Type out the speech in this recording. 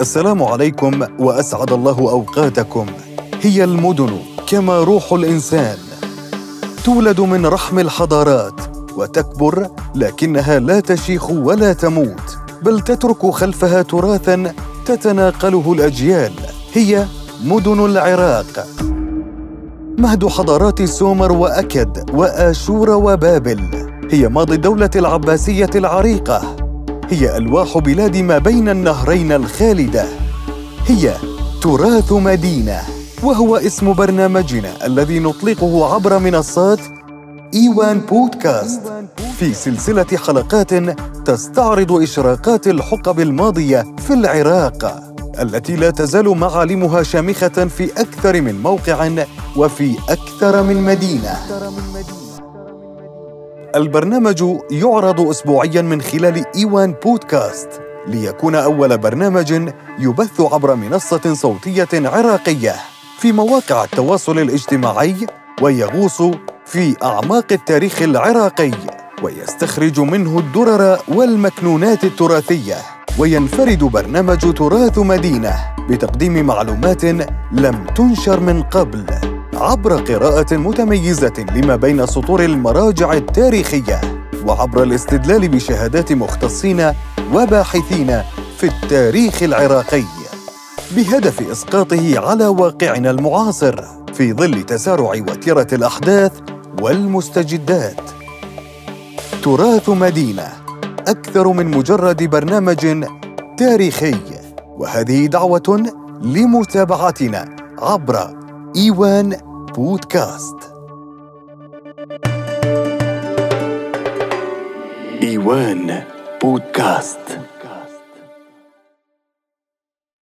السلام عليكم وأسعد الله أوقاتكم. هي المدن كما روح الإنسان، تولد من رحم الحضارات وتكبر، لكنها لا تشيخ ولا تموت، بل تترك خلفها تراثاً تتناقله الأجيال. هي مدن العراق، مهد حضارات سومر وأكد وآشور وبابل. هي ماضي الدولة العباسية العريقة. هي ألواح بلاد ما بين النهرين الخالدة. هي تراث مدينة، وهو اسم برنامجنا الذي نطلقه عبر منصات إيوان بودكاست في سلسلة حلقات تستعرض إشراقات الحقب الماضية في العراق، التي لا تزال معالمها شامخة في أكثر من موقع وفي أكثر من مدينة. البرنامج يعرض أسبوعياً من خلال إيوان بودكاست، ليكون أول برنامج يبث عبر منصة صوتية عراقية في مواقع التواصل الاجتماعي، ويغوص في أعماق التاريخ العراقي، ويستخرج منه الدرر والمكنونات التراثية. وينفرد برنامج تراث مدينة بتقديم معلومات لم تنشر من قبل، عبر قراءة متميزة لما بين سطور المراجع التاريخية، وعبر الاستدلال بشهادات مختصين وباحثين في التاريخ العراقي، بهدف إسقاطه على واقعنا المعاصر في ظل تسارع وتيرة الأحداث والمستجدات. تراث مدينة أكثر من مجرد برنامج تاريخي، وهذه دعوة لمتابعتنا عبر إيوان بودكاست. إيوان بودكاست.